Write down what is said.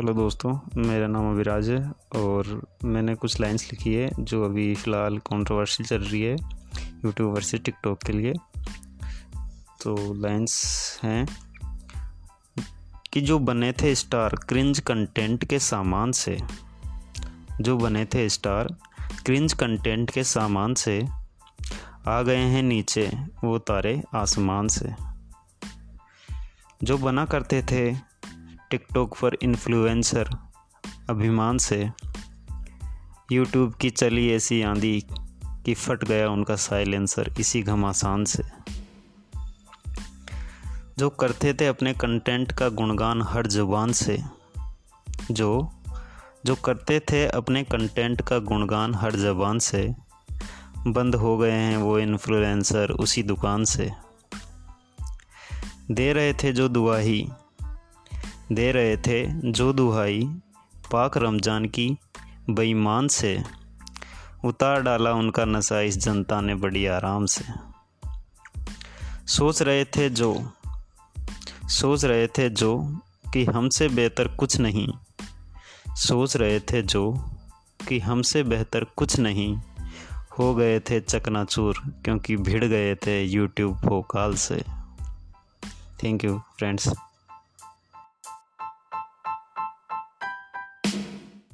Hello दोस्तों, मेरा नाम अविराज है और मैंने कुछ लाइन्स लिखी है जो अभी फ़िलहाल कंट्रोवर्सी चल रही है यूट्यूबर से टिकटॉक के लिए। तो लाइन्स हैं कि जो बने थे स्टार क्रिंज कंटेंट के सामान से, जो बने थे स्टार क्रिंज कंटेंट के सामान से, आ गए हैं नीचे वो तारे आसमान से। जो बना करते थे टिकटॉक पर इन्फ्लुएंसर अभिमान से, यूट्यूब की चली ऐसी आंधी कि फट गया उनका साइलेंसर इसी घमासान से। जो करते थे अपने कंटेंट का गुणगान हर जुबान से, जो करते थे अपने कंटेंट का गुणगान हर जुबान से, बंद हो गए हैं वो इन्फ्लुएंसर उसी दुकान से। दे रहे थे जो दुहाई पाक रमजान की बेईमान से, उतार डाला उनका नशा इस जनता ने बड़ी आराम से। सोच रहे थे जो कि हमसे बेहतर कुछ नहीं, सोच रहे थे जो कि हमसे बेहतर कुछ नहीं, हो गए थे चकनाचूर क्योंकि भिड़ गए थे यूट्यूब भोकाल से। Thank you friends.